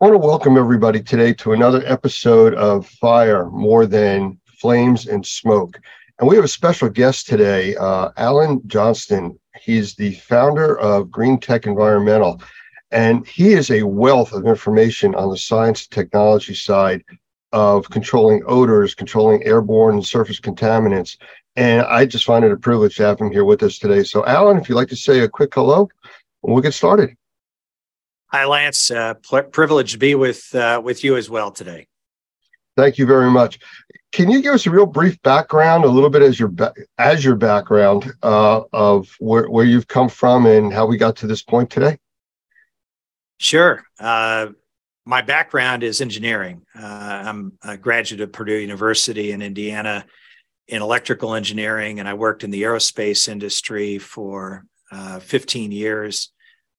I want to welcome everybody today to another episode of Fire, More Than Flames and Smoke. And we have a special guest today, Alan Johnston. He's the founder of Green Tech Environmental, and he is a wealth of information on the science and technology side of controlling odors, controlling airborne and surface contaminants. And I just find it a privilege to have him here with us today. So Alan, if you'd like to say a quick hello, we'll get started. Hi, Lance. Privileged to be with you as well today. Thank you very much. Can you give us a real brief background, a little bit as your background of where you've come from and how we got to this point today? Sure. My background is engineering. I'm a graduate of Purdue University in Indiana in electrical engineering, and I worked in the aerospace industry for 15 years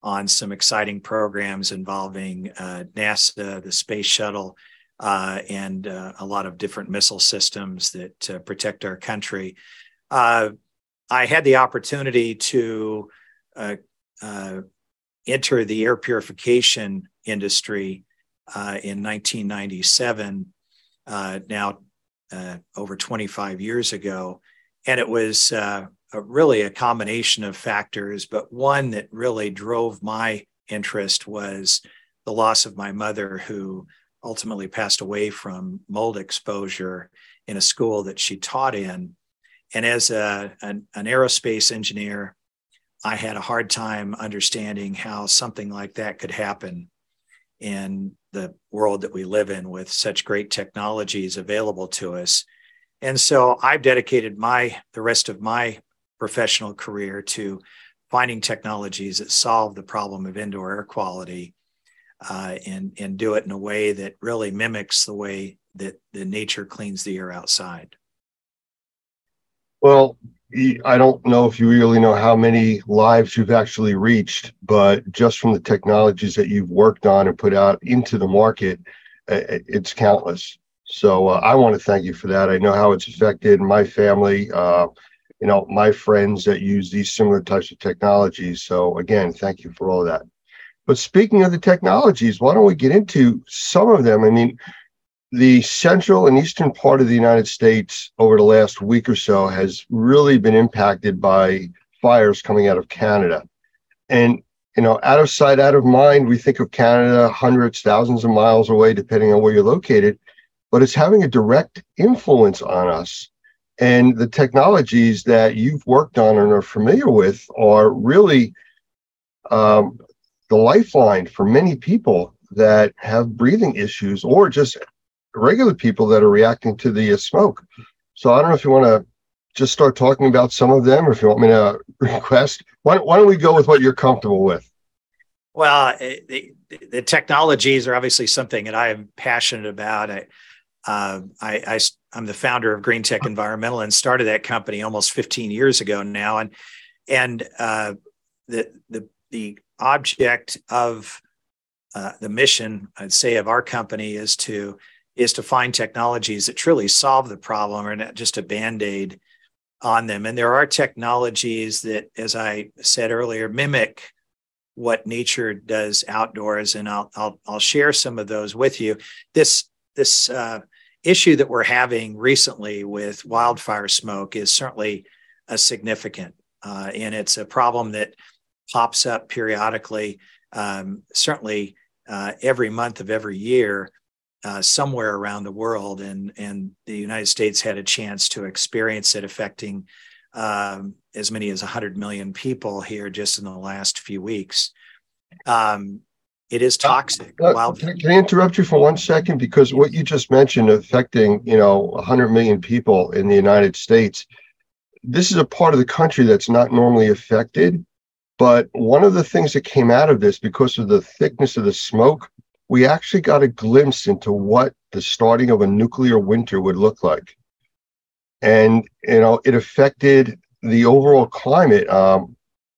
on some exciting programs involving NASA, the Space Shuttle, and a lot of different missile systems that protect our country. I had the opportunity to enter the air purification industry in 1997, now over 25 years ago. And it was really a combination of factors, but one that really drove my interest was the loss of my mother, who ultimately passed away from mold exposure in a school that she taught in. And as an aerospace engineer, I had a hard time understanding how something like that could happen in the world that we live in with such great technologies available to us. And so I've dedicated the rest of my professional career to finding technologies that solve the problem of indoor air quality and do it in a way that really mimics the way that the nature cleans the air outside. Well, I don't know if you really know how many lives you've actually reached, but just from the technologies that you've worked on and put out into the market, it's countless. So I want to thank you for that. I know how it's affected my family, my friends that use these similar types of technologies. So again, thank you for all of that. But speaking of the technologies, why don't we get into some of them? I mean, the central and eastern part of the United States over the last week or so has really been impacted by fires coming out of Canada. And, out of sight, out of mind, we think of Canada hundreds, thousands of miles away, depending on where you're located, but it's having a direct influence on us. And the technologies that you've worked on and are familiar with are really the lifeline for many people that have breathing issues or just regular people that are reacting to the smoke. So I don't know if you want to just start talking about some of them or if you want me to request. Why don't we go with what you're comfortable with? Well, the technologies are obviously something that I am passionate about. I'm the founder of Green Tech Environmental and started that company almost 15 years ago now. And the object of the mission, I'd say, of our company is to find technologies that truly solve the problem or not just a Band-Aid on them. And there are technologies that, as I said earlier, mimic what nature does outdoors. And I'll share some of those with you. This issue that we're having recently with wildfire smoke is certainly significant. And it's a problem that pops up periodically, certainly every month of every year, somewhere around the world. And the United States had a chance to experience it, affecting as many as 100 million people here just in the last few weeks. It is toxic. Can I interrupt you for 1 second? Because what you just mentioned affecting, 100 million people in the United States, this is a part of the country that's not normally affected. But one of the things that came out of this, because of the thickness of the smoke, we actually got a glimpse into what the starting of a nuclear winter would look like. And, it affected the overall climate.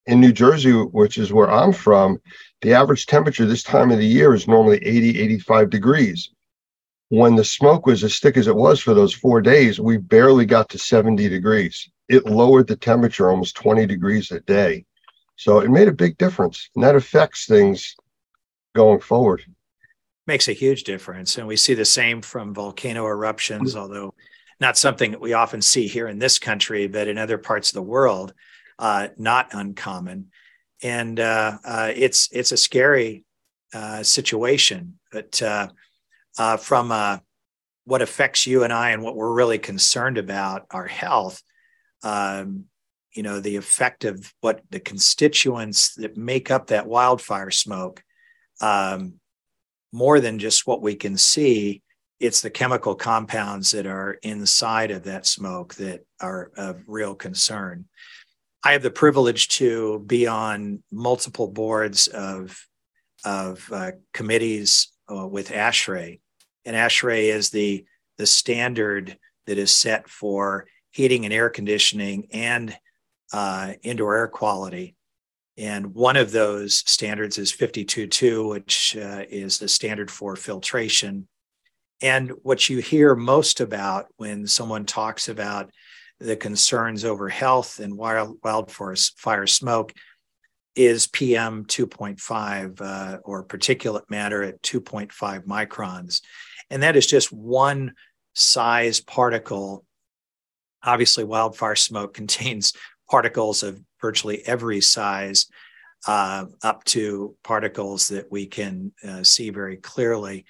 In New Jersey, which is where I'm from, the average temperature this time of the year is normally 80, 85 degrees. When the smoke was as thick as it was for those 4 days, we barely got to 70 degrees. It lowered the temperature almost 20 degrees a day. So it made a big difference, and that affects things going forward. makes a huge difference. And we see the same from volcano eruptions, although not something that we often see here in this country, but in other parts of the world, not uncommon. And it's a scary situation, but from what affects you and I and what we're really concerned about, our health, you know, the effect of what the constituents that make up that wildfire smoke, more than just what we can see, it's the chemical compounds that are inside of that smoke that are of real concern. I have the privilege to be on multiple boards of committees with ASHRAE. And ASHRAE is the standard that is set for heating and air conditioning and indoor air quality. And one of those standards is 52.2, which is the standard for filtration. And what you hear most about when someone talks about the concerns over health and wildfire smoke is PM 2.5 or particulate matter at 2.5 microns. And that is just one size particle. Obviously, wildfire smoke contains particles of virtually every size, up to particles that we can see very clearly.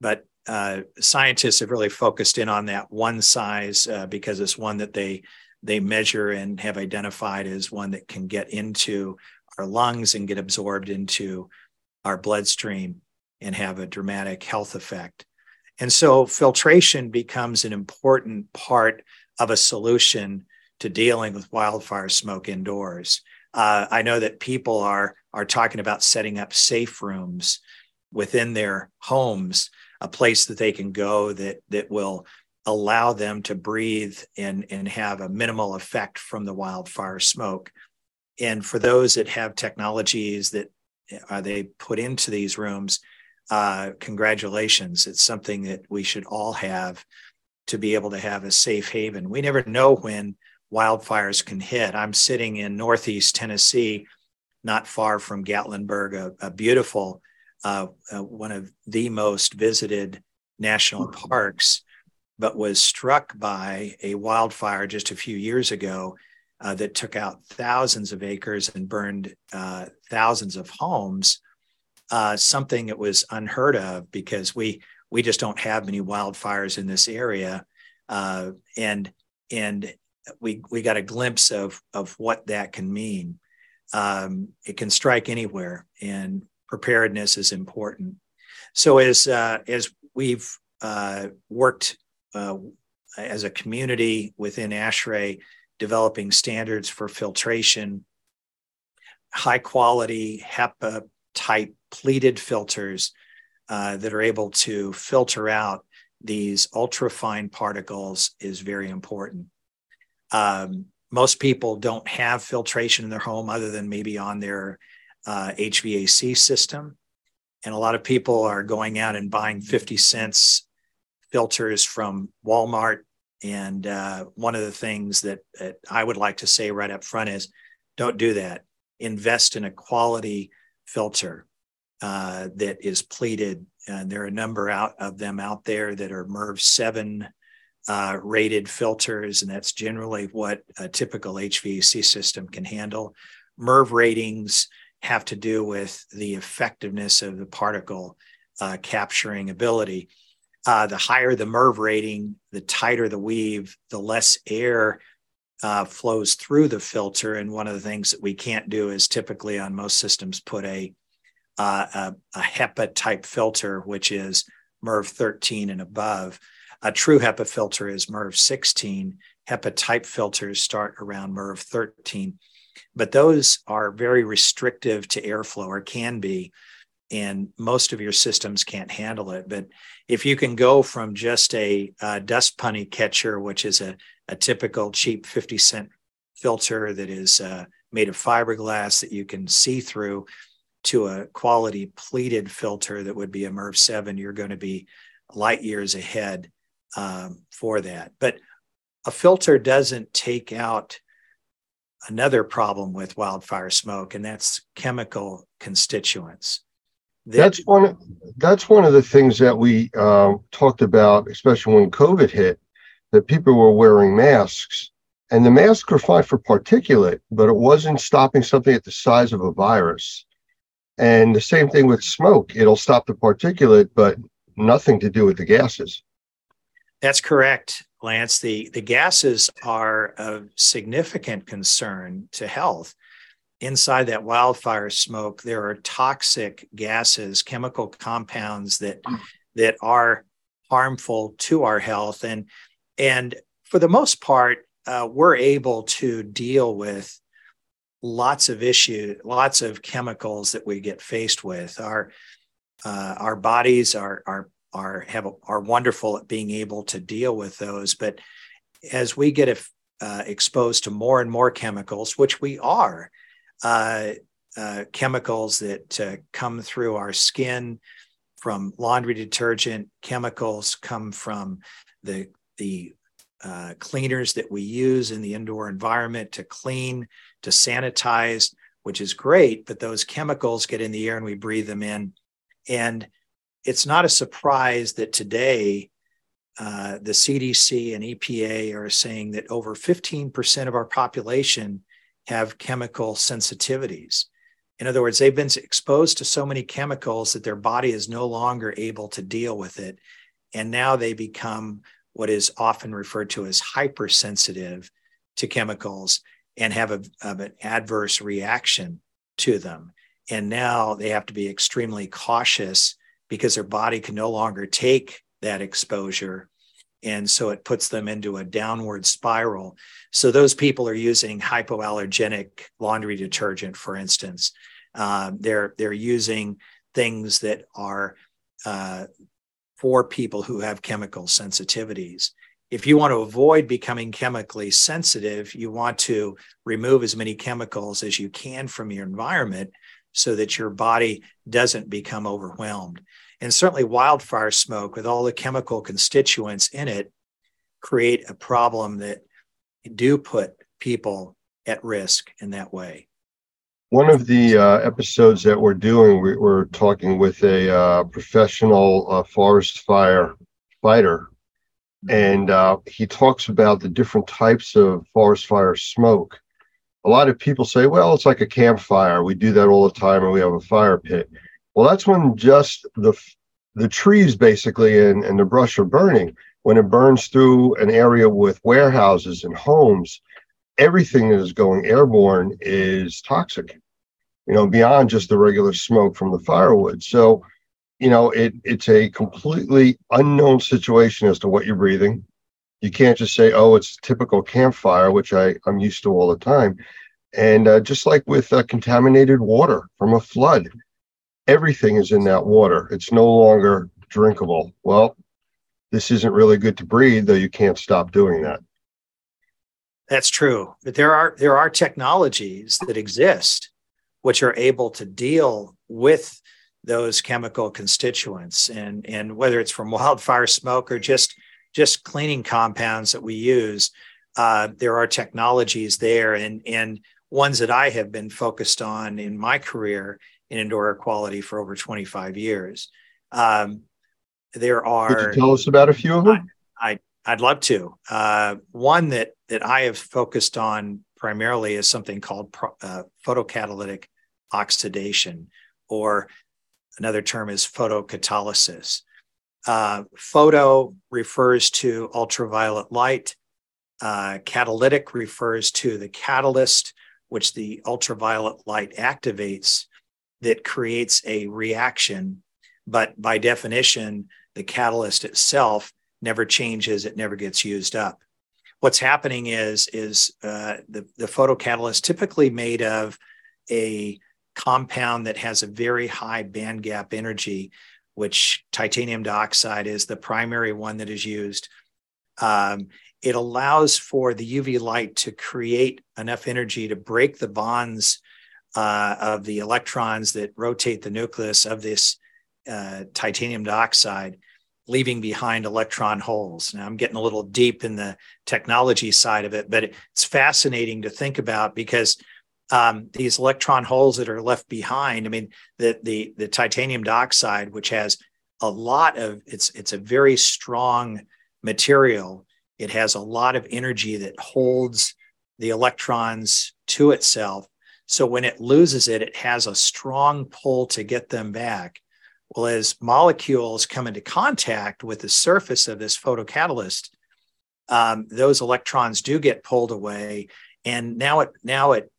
But scientists have really focused in on that one size because it's one that they measure and have identified as one that can get into our lungs and get absorbed into our bloodstream and have a dramatic health effect. And so filtration becomes an important part of a solution to dealing with wildfire smoke indoors. I know that people are talking about setting up safe rooms within their homes, a place that they can go that will allow them to breathe and have a minimal effect from the wildfire smoke. And for those that have technologies that they put into these rooms, congratulations. It's something that we should all have to be able to have a safe haven. We never know when wildfires can hit. I'm sitting in Northeast Tennessee, not far from Gatlinburg, a beautiful, one of the most visited national parks, but was struck by a wildfire just a few years ago that took out thousands of acres and burned thousands of homes, something that was unheard of because we just don't have many wildfires in this area. And we got a glimpse of what that can mean. It can strike anywhere, and preparedness is important. So as we've worked as a community within ASHRAE, developing standards for filtration, high quality HEPA type pleated filters that are able to filter out these ultrafine particles is very important. Most people don't have filtration in their home other than maybe on their HVAC system. And a lot of people are going out and buying 50-cent filters from Walmart. And one of the things that I would like to say right up front is don't do that. Invest in a quality filter that is pleated. And there are a number of them out there that are MERV 7 rated filters. And that's generally what a typical HVAC system can handle. MERV ratings have to do with the effectiveness of the particle capturing ability. The higher the MERV rating, the tighter the weave, the less air flows through the filter. And one of the things that we can't do is typically on most systems put a HEPA type filter, which is MERV 13 and above. A true HEPA filter is MERV 16. HEPA type filters start around MERV 13. But those are very restrictive to airflow, or can be, and most of your systems can't handle it. But if you can go from just a dust bunny catcher, which is a typical cheap 50-cent filter that is made of fiberglass that you can see through, to a quality pleated filter that would be a MERV 7, you're going to be light years ahead for that. But a filter doesn't take out another problem with wildfire smoke, and that's chemical constituents. That's one of the things that we talked about, especially when COVID hit, that people were wearing masks, and the masks were fine for particulate, but it wasn't stopping something at the size of a virus. And the same thing with smoke. It'll stop the particulate, but nothing to do with the gases. That's correct, Lance. The gases are of significant concern to health. Inside that wildfire smoke, there are toxic gases, chemical compounds that are harmful to our health. And for the most part, we're able to deal with lots of issues, lots of chemicals that we get faced with. Our bodies are wonderful at being able to deal with those. But as we get exposed to more and more chemicals, which we are, chemicals that come through our skin from laundry detergent, chemicals come from the cleaners that we use in the indoor environment to clean, to sanitize, which is great, but those chemicals get in the air and we breathe them in. And it's not a surprise that today the CDC and EPA are saying that over 15% of our population have chemical sensitivities. In other words, they've been exposed to so many chemicals that their body is no longer able to deal with it. And now they become what is often referred to as hypersensitive to chemicals and have an adverse reaction to them. And now they have to be extremely cautious because their body can no longer take that exposure. And so it puts them into a downward spiral. So those people are using hypoallergenic laundry detergent, for instance. They're using things that are for people who have chemical sensitivities. If you want to avoid becoming chemically sensitive, you want to remove as many chemicals as you can from your environment so that your body doesn't become overwhelmed. And certainly wildfire smoke, with all the chemical constituents in it, create a problem that do put people at risk in that way. One of the episodes that we're doing, we're talking with a professional forest fire fighter, and he talks about the different types of forest fire smoke. A lot of people say, well, it's like a campfire. We do that all the time, and we have a fire pit. Well, that's when just the trees basically and the brush are burning. When it burns through an area with warehouses and homes, everything that is going airborne is toxic, beyond just the regular smoke from the firewood. So, it's a completely unknown situation as to what you're breathing. You can't just say, oh, it's a typical campfire, which I'm used to all the time. And just like with contaminated water from a flood, everything is in that water. It's no longer drinkable. Well, this isn't really good to breathe, though you can't stop doing that. That's true. But there are technologies that exist which are able to deal with those chemical constituents. And whether it's from wildfire smoke or just cleaning compounds that we use, there are technologies there. And ones that I have been focused on in my career in indoor air quality for over 25 years. There are. Could you tell us about a few of them? I'd love to. One that I have focused on primarily is something called photocatalytic oxidation, or another term is photocatalysis. Photo refers to ultraviolet light. Catalytic refers to the catalyst, which the ultraviolet light activates, that creates a reaction. But by definition, the catalyst itself never changes. It never gets used up. What's happening is the photocatalyst, typically made of a compound that has a very high band gap energy, which titanium dioxide is the primary one that is used. It allows for the UV light to create enough energy to break the bonds of the electrons that rotate the nucleus of this titanium dioxide, leaving behind electron holes. Now, I'm getting a little deep in the technology side of it, but it's fascinating to think about because these electron holes that are left behind. I mean, the titanium dioxide, which has a lot of, it's a very strong material. It has a lot of energy that holds the electrons to itself. So when it loses it, it has a strong pull to get them back. Well, as molecules come into contact with the surface of this photocatalyst, those electrons do get pulled away, and now it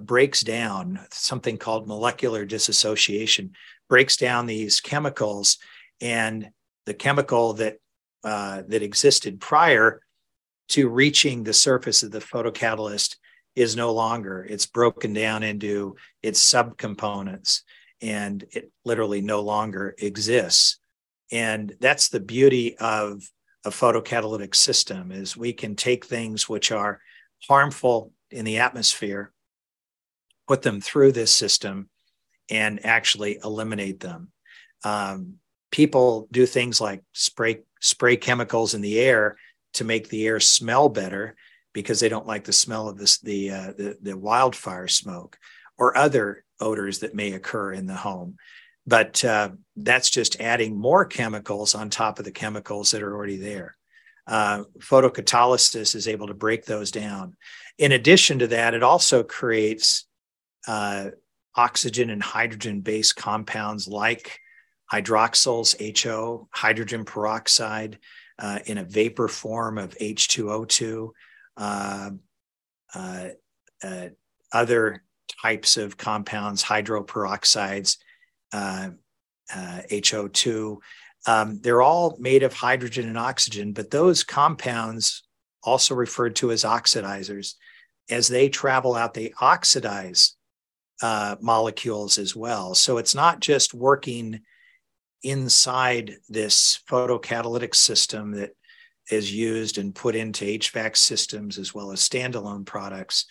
breaks down something called molecular dissociation, breaks down these chemicals, and the chemical that existed prior to reaching the surface of the photocatalyst is no longer. It's broken down into its subcomponents, and it literally no longer exists. And that's the beauty of a photocatalytic system, is we can take things which are harmful in the atmosphere, put them through this system, and actually eliminate them. People do things like spray chemicals in the air to make the air smell better because they don't like the smell of the wildfire smoke or other odors that may occur in the home. But that's just adding more chemicals on top of the chemicals that are already there. Photocatalysis is able to break those down. In addition to that, it also creates oxygen and hydrogen-based compounds like hydroxyls, HO, hydrogen peroxide in a vapor form of H2O2, other types of compounds, hydroperoxides, HO2. They're all made of hydrogen and oxygen, but those compounds, also referred to as oxidizers, as they travel out, they oxidize molecules as well. So it's not just working inside this photocatalytic system that is used and put into HVAC systems as well as standalone products,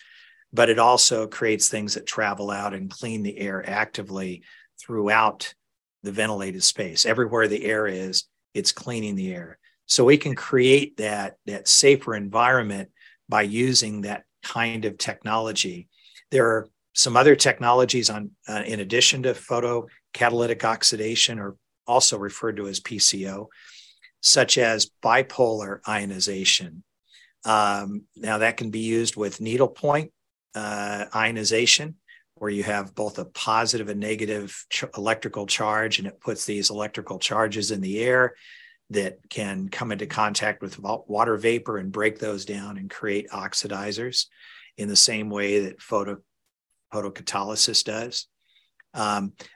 but it also creates things that travel out and clean the air actively throughout the ventilated space. Everywhere the air is, it's cleaning the air. So we can create that safer environment by using that kind of technology. There are some other technologies in addition to photocatalytic oxidation, or also referred to as PCO, such as bipolar ionization. Now that can be used with needlepoint ionization, where you have both a positive and negative electrical charge, and it puts these electrical charges in the air that can come into contact with water vapor and break those down and create oxidizers in the same way that photocatalysis does.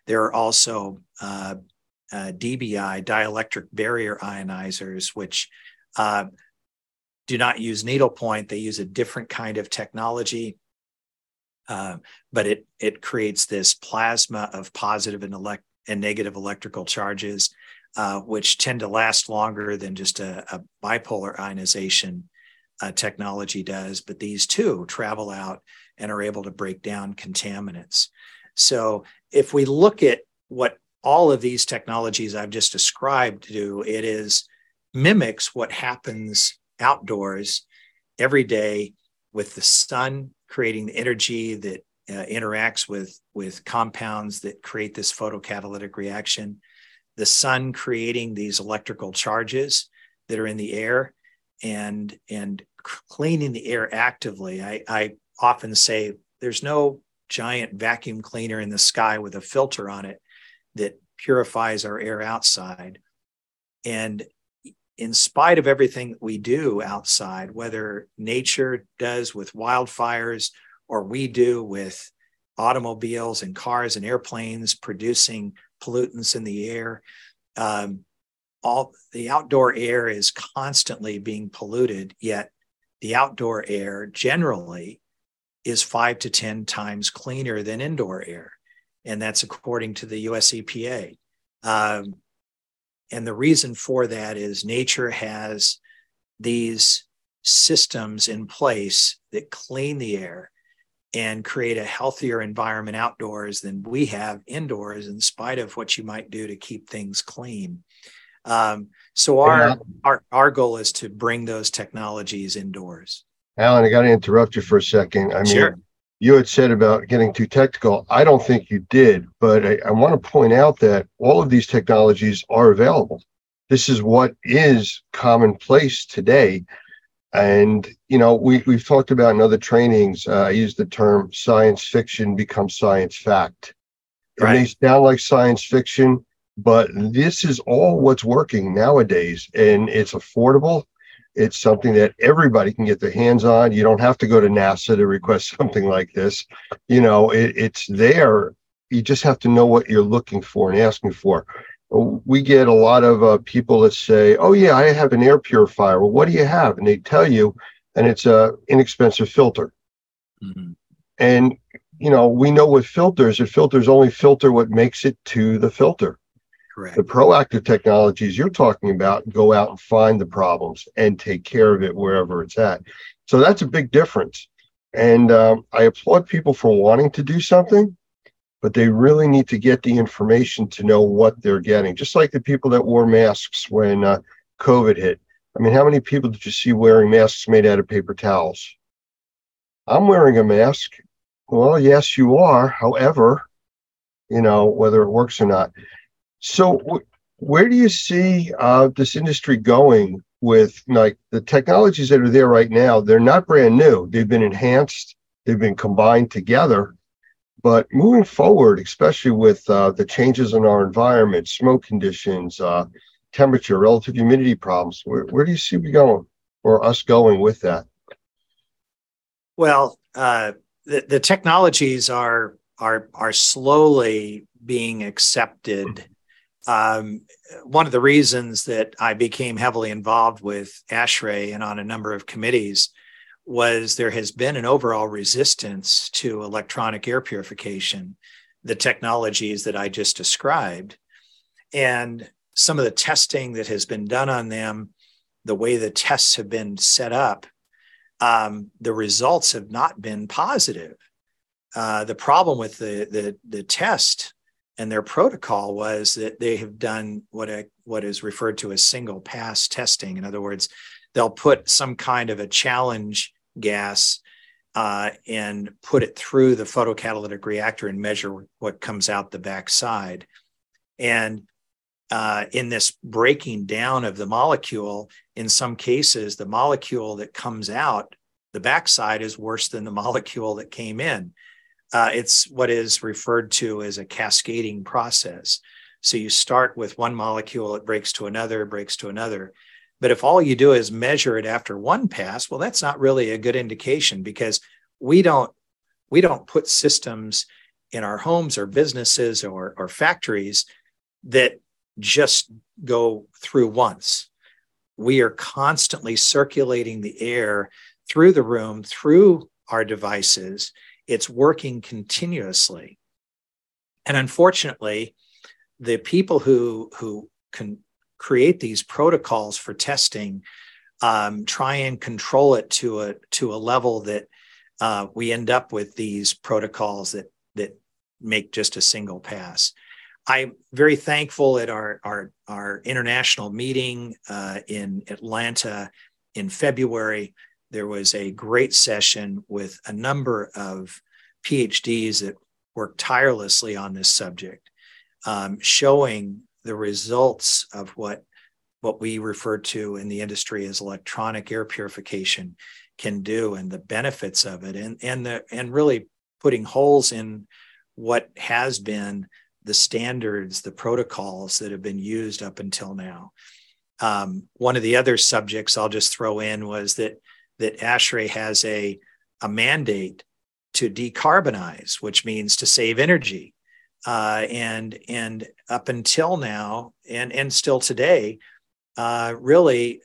There are also DBI, dielectric barrier ionizers, which do not use needlepoint. They use a different kind of technology, but it creates this plasma of positive and negative electrical charges, which tend to last longer than just a bipolar ionization technology does. But these two travel out and are able to break down contaminants. So if we look at what all of these technologies I've just described do, it mimics what happens outdoors every day with the sun creating the energy that interacts with compounds that create this photocatalytic reaction, the sun creating these electrical charges that are in the air, and cleaning the air actively. I often say there's no giant vacuum cleaner in the sky with a filter on it that purifies our air outside. And in spite of everything that we do outside, whether nature does with wildfires or we do with automobiles and cars and airplanes producing pollutants in the air, all the outdoor air is constantly being polluted, yet the outdoor air generally is 5 to 10 times cleaner than indoor air. And that's according to the US EPA. And the reason for that is nature has these systems in place that clean the air and create a healthier environment outdoors than we have indoors, in spite of what you might do to keep things clean. So our goal is to bring those technologies indoors. Alan, I got to interrupt you for a second. I mean, sure. you had said about getting too technical. I don't think you did, but I want to point out that all of these technologies are available. This is what is commonplace today. And, you know, we've talked about in other trainings, I use the term science fiction becomes science fact. Right. It may sound like science fiction, but this is all what's working nowadays. And it's affordable. It's something that everybody can get their hands on. You don't have to go to NASA to request something like this. You know, it's there. You just have to know what you're looking for and asking for. We get a lot of people that say, oh, yeah, I have an air purifier. Well, what do you have? And they tell you, and it's an inexpensive filter. Mm-hmm. And, you know, we know with filters, if filters only filter what makes it to the filter. Correct. The proactive technologies you're talking about go out and find the problems and take care of it wherever it's at. So that's a big difference. And I applaud people for wanting to do something, but they really need to get the information to know what they're getting. Just like the people that wore masks when COVID hit. I mean, how many people did you see wearing masks made out of paper towels? I'm wearing a mask. Well, yes, you are. However, you know, whether it works or not. So where do you see this industry going with, like, the technologies that are there right now? They're not brand new. They've been enhanced. They've been combined together. But moving forward, especially with the changes in our environment, smoke conditions, temperature, relative humidity problems, where do you see we going, or us going with that? Well, the technologies are slowly being accepted. One of the reasons that I became heavily involved with ASHRAE and on a number of committees was there has been an overall resistance to electronic air purification, the technologies that I just described, and some of the testing that has been done on them, the way the tests have been set up, the results have not been positive. The problem with the test and their protocol was that they have done what is referred to as single pass testing. In other words, they'll put some kind of a challenge gas and put it through the photocatalytic reactor and measure what comes out the backside. And in this breaking down of the molecule, in some cases, the molecule that comes out the backside is worse than the molecule that came in. It's what is referred to as a cascading process. So you start with one molecule, it breaks to another, breaks to another. But if all you do is measure it after one pass, well, that's not really a good indication, because we don't put systems in our homes or businesses or factories that just go through once. We are constantly circulating the air through the room, through our devices. It's working continuously. And unfortunately, the people who can create these protocols for testing, try and control it to a level that we end up with these protocols that make just a single pass. I'm very thankful at our international meeting in Atlanta in February. There was a great session with a number of PhDs that worked tirelessly on this subject, showing the results of what we refer to in the industry as electronic air purification can do, and the benefits of it, and really putting holes in what has been the standards, the protocols that have been used up until now. One of the other subjects I'll just throw in was that ASHRAE has a mandate to decarbonize, which means to save energy. And up until now, and still today, really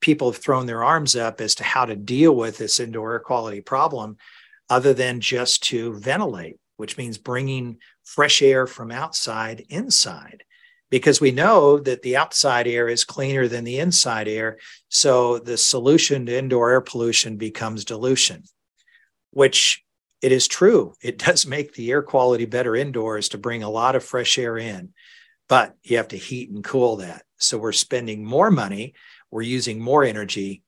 people have thrown their arms up as to how to deal with this indoor air quality problem, other than just to ventilate, which means bringing fresh air from outside inside, because we know that the outside air is cleaner than the inside air. So the solution to indoor air pollution becomes dilution, which it is true. It does make the air quality better indoors to bring a lot of fresh air in, but you have to heat and cool that. So we're spending more money. We're using more energy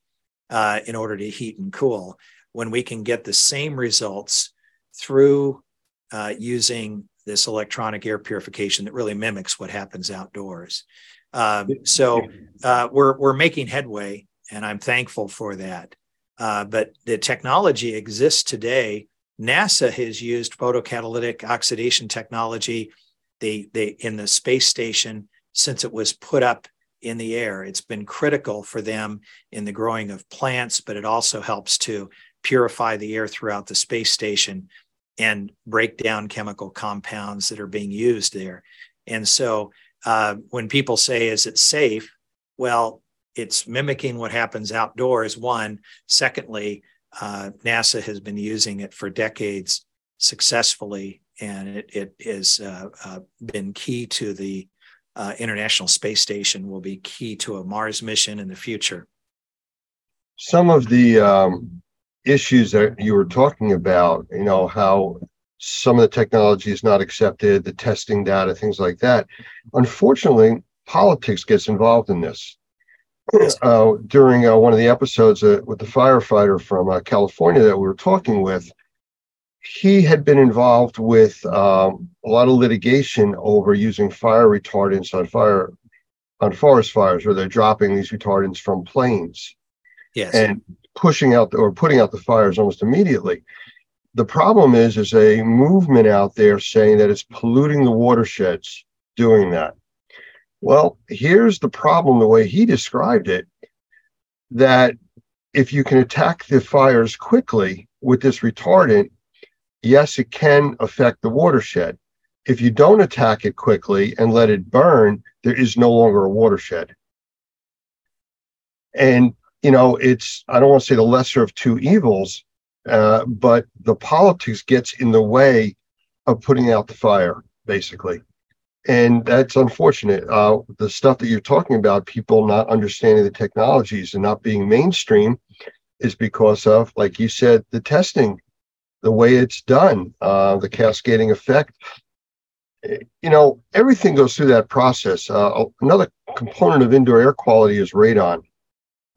in order to heat and cool, when we can get the same results through using this electronic air purification that really mimics what happens outdoors. So we're making headway, and I'm thankful for that. But the technology exists today. NASA has used photocatalytic oxidation technology in the space station since it was put up in the air. It's been critical for them in the growing of plants, but it also helps to purify the air throughout the space station and break down chemical compounds that are being used there. And so when people say, is it safe? Well, it's mimicking what happens outdoors, one. Secondly, NASA has been using it for decades successfully, and it has been key to the International Space Station, will be key to a Mars mission in the future. Some of the issues that you were talking about, you know, how some of the technology is not accepted, the testing data, things like that. Unfortunately, politics gets involved in this. During one of the episodes with the firefighter from California that we were talking with, he had been involved with a lot of litigation over using fire retardants on forest fires, where they're dropping these retardants from planes. Yes. And pushing out or putting out the fires almost immediately. The problem is a movement out there saying that it's polluting the watersheds doing that. Well, here's the problem, the way he described it, that if you can attack the fires quickly with this retardant, yes, it can affect the watershed. If you don't attack it quickly and let it burn, there is no longer a watershed. And you know, it's, I don't want to say the lesser of two evils, but the politics gets in the way of putting out the fire, basically. And that's unfortunate. The stuff that you're talking about, people not understanding the technologies and not being mainstream, is because of, like you said, the testing, the way it's done, the cascading effect. You know, everything goes through that process. Another component of indoor air quality is radon.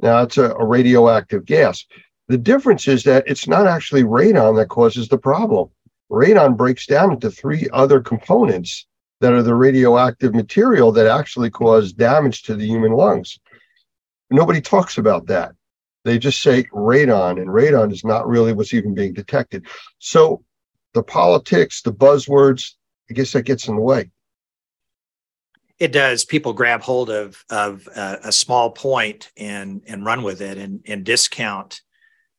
Now, it's a radioactive gas. The difference is that it's not actually radon that causes the problem. Radon breaks down into three other components that are the radioactive material that actually cause damage to the human lungs. Nobody talks about that. They just say radon, and radon is not really what's even being detected. So the politics, the buzzwords, I guess that gets in the way. It does. People grab hold of a small point and run with it and discount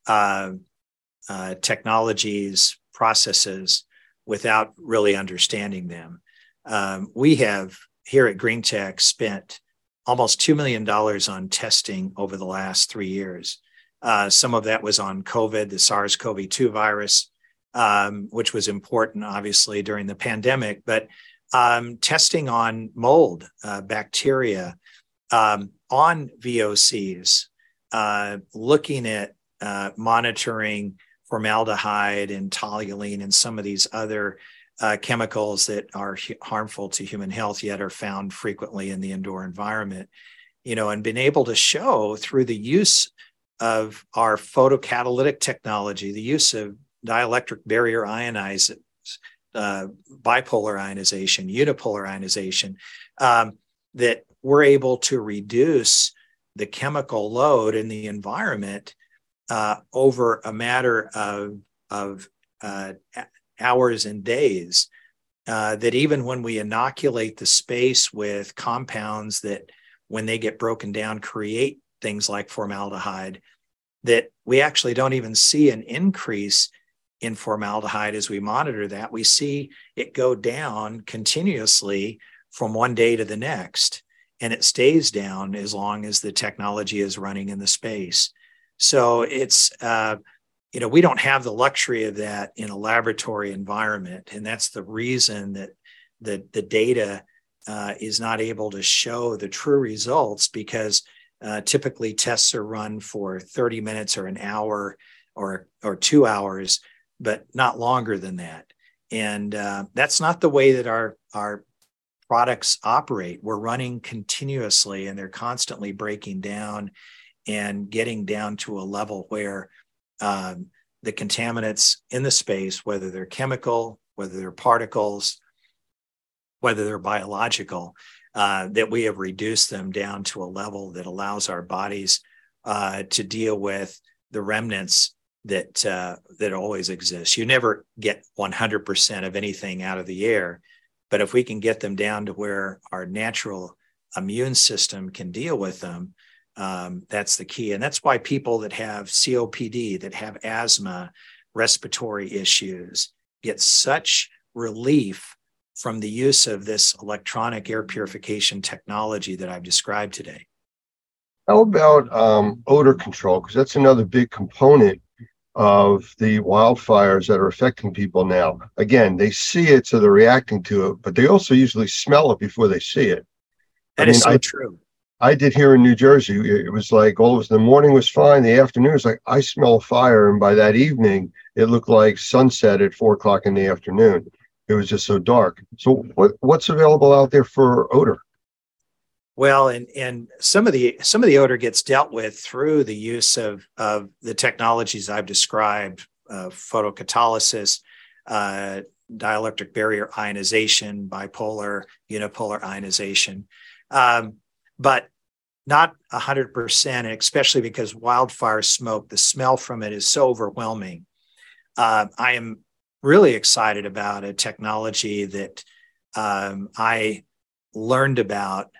technologies, processes, without really understanding them. We have here at Green Tech spent almost $2 million on testing over the last 3 years. Some of that was on COVID, the SARS-CoV-2 virus, which was important, obviously, during the pandemic. But testing on mold, bacteria, on VOCs, looking at monitoring formaldehyde and toluene and some of these other chemicals that are harmful to human health yet are found frequently in the indoor environment, you know, and been able to show through the use of our photocatalytic technology, the use of dielectric barrier ionizers, bipolar ionization, unipolar ionization, that we're able to reduce the chemical load in the environment over a matter of hours and days, that even when we inoculate the space with compounds that, when they get broken down, create things like formaldehyde, that we actually don't even see an increase in formaldehyde. As we monitor that, we see it go down continuously from one day to the next, and it stays down as long as the technology is running in the space. So it's, you know, we don't have the luxury of that in a laboratory environment, and that's the reason that the data is not able to show the true results, because typically tests are run for 30 minutes or an hour or 2 hours, but not longer than that. And that's not the way that our products operate. We're running continuously, and they're constantly breaking down and getting down to a level where the contaminants in the space, whether they're chemical, whether they're particles, whether they're biological, that we have reduced them down to a level that allows our bodies to deal with the remnants that that always exist. You never get 100% of anything out of the air, but if we can get them down to where our natural immune system can deal with them, that's the key. And that's why people that have COPD, that have asthma, respiratory issues, get such relief from the use of this electronic air purification technology that I've described today. How about odor control? Because that's another big component of the wildfires that are affecting people now. Again, they see it, so they're reacting to it, but they also usually smell it before they see it. That is so true. I did here in New Jersey. It was like all of the morning was fine. The afternoon was like, I smell fire. And by that evening, it looked like sunset at 4 o'clock in the afternoon. It was just so dark. So what's available out there for odor? Well, and some of the odor gets dealt with through the use of the technologies I've described, photocatalysis, dielectric barrier ionization, bipolar, unipolar ionization. But not 100%, and especially because wildfire smoke, the smell from it is so overwhelming. I am really excited about a technology that I learned about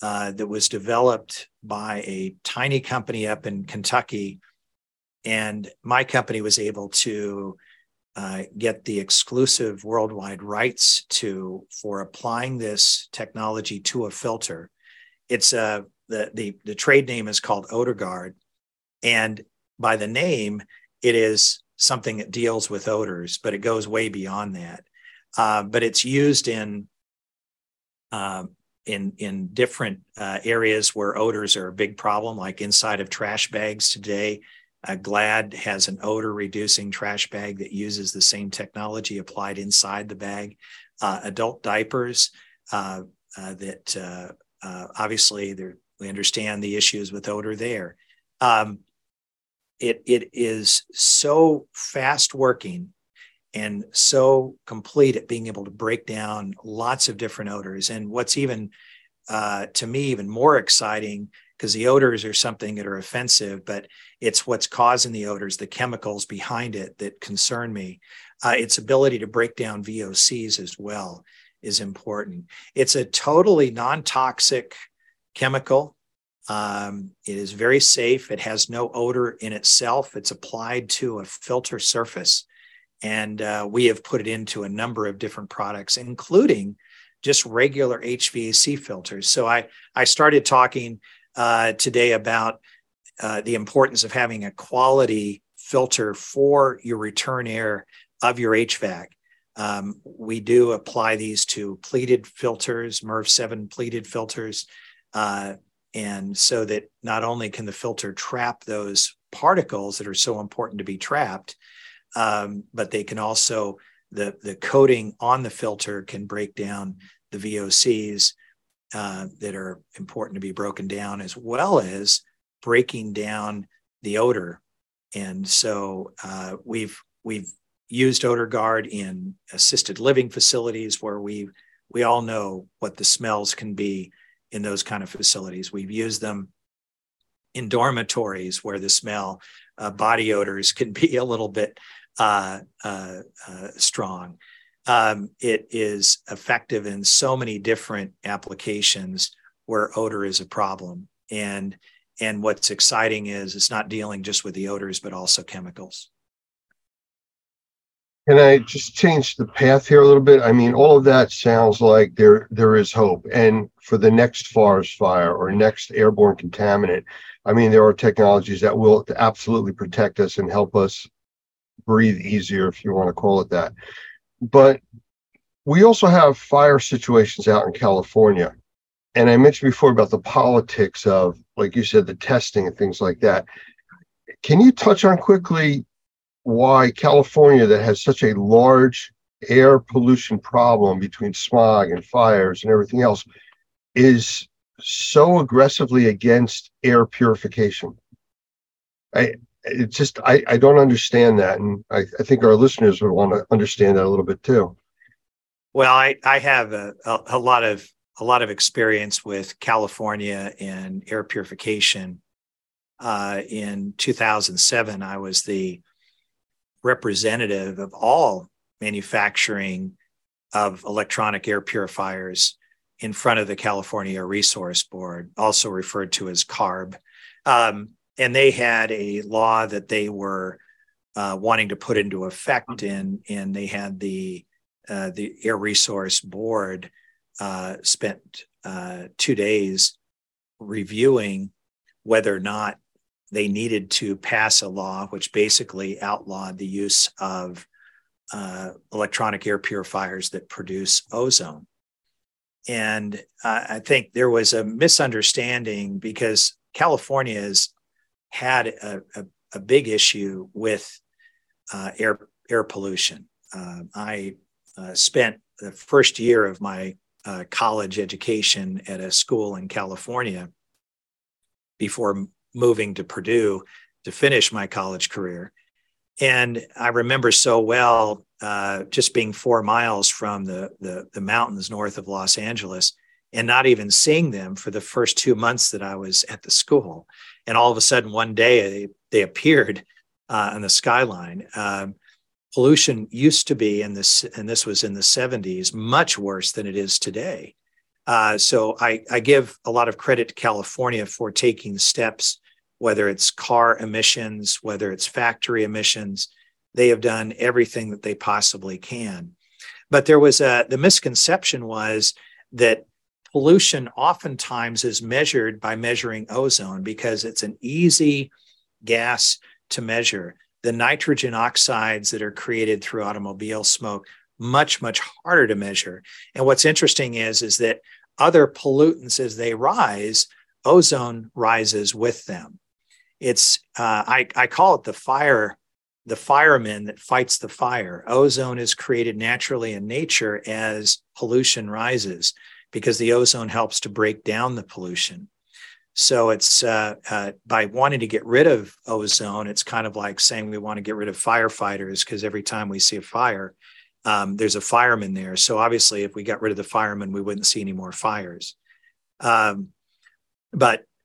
that was developed by a tiny company up in Kentucky. And my company was able to get the exclusive worldwide rights for applying this technology to a filter. It's the trade name is called OdorGuard, and by the name, it is something that deals with odors, but it goes way beyond that. But it's used in different areas where odors are a big problem, like inside of trash bags today. Glad has an odor-reducing trash bag that uses the same technology applied inside the bag. Adult diapers that. Obviously, we understand the issues with odor there. It is so fast working and so complete at being able to break down lots of different odors. And what's even, to me, even more exciting, because the odors are something that are offensive, but it's what's causing the odors, the chemicals behind it that concern me. Its ability to break down VOCs as well is important. It's a totally non-toxic chemical. It is very safe. It has no odor in itself. It's applied to a filter surface. And we have put it into a number of different products, including just regular HVAC filters. So I started talking today about the importance of having a quality filter for your return air of your HVAC. We do apply these to pleated filters, MERV 7 pleated filters, and so that not only can the filter trap those particles that are so important to be trapped, but they can also, the coating on the filter can break down the VOCs that are important to be broken down, as well as breaking down the odor. And so we've used OdorGuard in assisted living facilities where we all know what the smells can be in those kind of facilities. We've used them in dormitories where the smell, body odors can be a little bit strong. It is effective in so many different applications where odor is a problem. And what's exciting is it's not dealing just with the odors, but also chemicals. Can I just change the path here a little bit? I mean, all of that sounds like there is hope. And for the next forest fire or next airborne contaminant, I mean, there are technologies that will absolutely protect us and help us breathe easier, if you want to call it that. But we also have fire situations out in California. And I mentioned before about the politics of, like you said, the testing and things like that. Can you touch on quickly why California, that has such a large air pollution problem between smog and fires and everything else, is so aggressively against air purification? I, it's just, I don't understand that. And I think our listeners would want to understand that a little bit too. Well, I have a lot of experience with California and air purification. In 2007, I was the representative of all manufacturing of electronic air purifiers in front of the California Air Resource Board, also referred to as CARB. And they had a law that they were wanting to put into effect, and they had the Air Resource Board spent 2 days reviewing whether or not they needed to pass a law which basically outlawed the use of electronic air purifiers that produce ozone. And I think there was a misunderstanding because California has had a big issue with air pollution. I spent the first year of my college education at a school in California before moving to Purdue to finish my college career. And I remember so well just being 4 miles from the mountains north of Los Angeles and not even seeing them for the first 2 months that I was at the school. And all of a sudden, one day, they appeared on the skyline. Pollution used to be in this, and this was in the 70s, much worse than it is today. So I give a lot of credit to California for taking steps, whether it's car emissions, whether it's factory emissions. They have done everything that they possibly can. But there was the misconception was that pollution oftentimes is measured by measuring ozone because it's an easy gas to measure. The nitrogen oxides that are created through automobile smoke, much, much harder to measure. And what's interesting is that other pollutants, as they rise, ozone rises with them. It's I call it the fireman that fights the fire. Ozone is created naturally in nature as pollution rises because the ozone helps to break down the pollution. So it's by wanting to get rid of ozone, it's kind of like saying we want to get rid of firefighters because every time we see a fire, there's a fireman there. So obviously, if we got rid of the fireman, we wouldn't see any more fires. But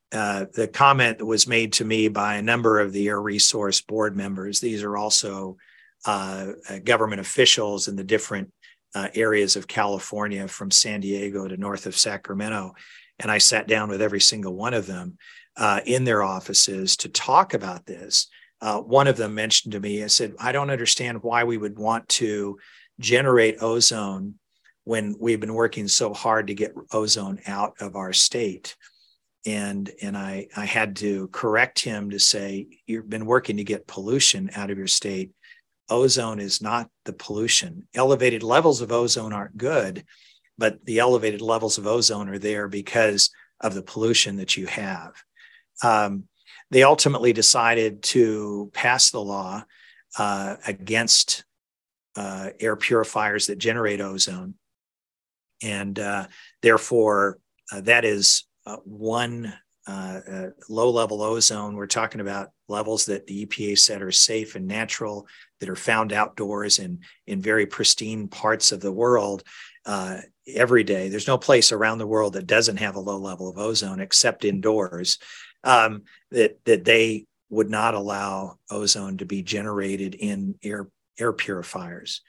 the comment that was made to me by a number of the Air Resource Board members, these are also government officials in the different areas of California from San Diego to north of Sacramento. And I sat down with every single one of them in their offices to talk about this. One of them mentioned to me, I said, I don't understand why we would want to generate ozone when we've been working so hard to get ozone out of our state. And I had to correct him to say, you've been working to get pollution out of your state. Ozone is not the pollution. Elevated levels of ozone aren't good, but the elevated levels of ozone are there because of the pollution that you have. They ultimately decided to pass the law against air purifiers that generate ozone. And therefore, that is one low-level ozone. We're talking about levels that the EPA said are safe and natural, that are found outdoors in very pristine parts of the world. Every day. There's no place around the world that doesn't have a low level of ozone except indoors, that they would not allow ozone to be generated in air purifiers.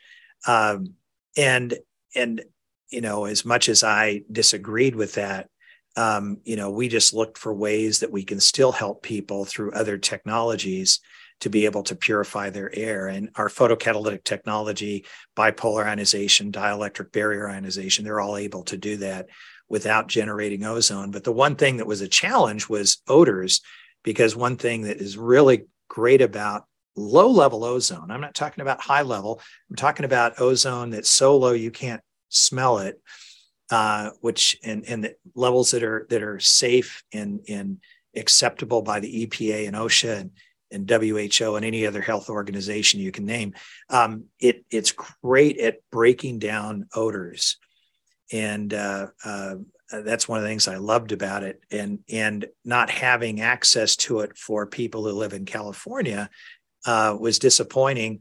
And you know, as much as I disagreed with that, you know, we just looked for ways that we can still help people through other technologies to be able to purify their air. And our photocatalytic technology, bipolar ionization, dielectric barrier ionization, they're all able to do that without generating ozone. But the one thing that was a challenge was odors, because one thing that is really great about low-level ozone, I'm not talking about high level, I'm talking about ozone that's so low you can't smell it, which and the levels that are safe and acceptable by the EPA and OSHA and WHO and any other health organization you can name. It's great at breaking down odors. And that's one of the things I loved about it, and not having access to it for people who live in California was disappointing.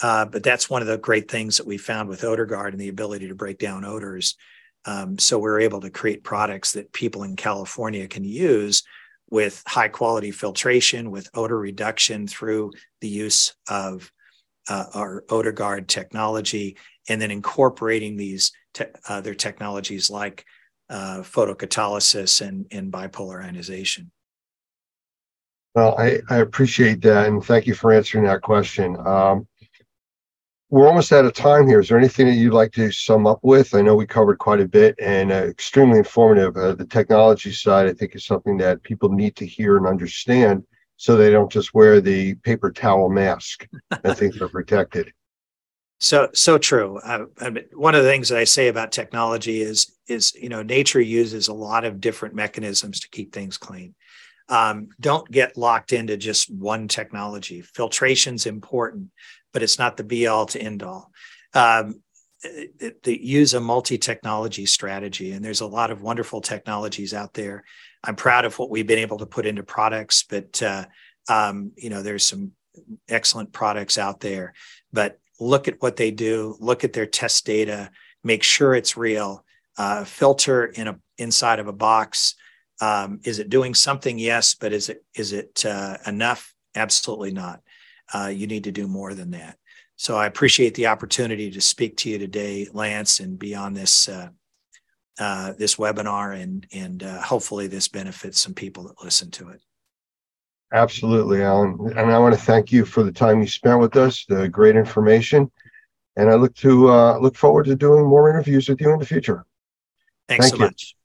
But that's one of the great things that we found with OdorGuard and the ability to break down odors. So we're able to create products that people in California can use with high quality filtration, with odor reduction through the use of our OdorGuard technology, and then incorporating these other technologies like photocatalysis and bipolar ionization. Well, I appreciate that, and thank you for answering that question. We're almost out of time here. Is there anything that you'd like to sum up with? I know we covered quite a bit and extremely informative. The technology side, I think, is something that people need to hear and understand so they don't just wear the paper towel mask and think they're protected. So true. I mean, one of the things that I say about technology is nature uses a lot of different mechanisms to keep things clean. Don't get locked into just one technology. Filtration's important, but it's not the be-all to end-all. Use a multi-technology strategy, and there's a lot of wonderful technologies out there. I'm proud of what we've been able to put into products, but there's some excellent products out there. But look at what they do, look at their test data, make sure it's real, filter inside of a box. Is it doing something? Yes, but is it enough? Absolutely not. You need to do more than that. So I appreciate the opportunity to speak to you today, Lance, and be on this this webinar, and hopefully this benefits some people that listen to it. Absolutely, Alan. And I want to thank you for the time you spent with us, the great information, and I look forward to doing more interviews with you in the future. Thanks so much.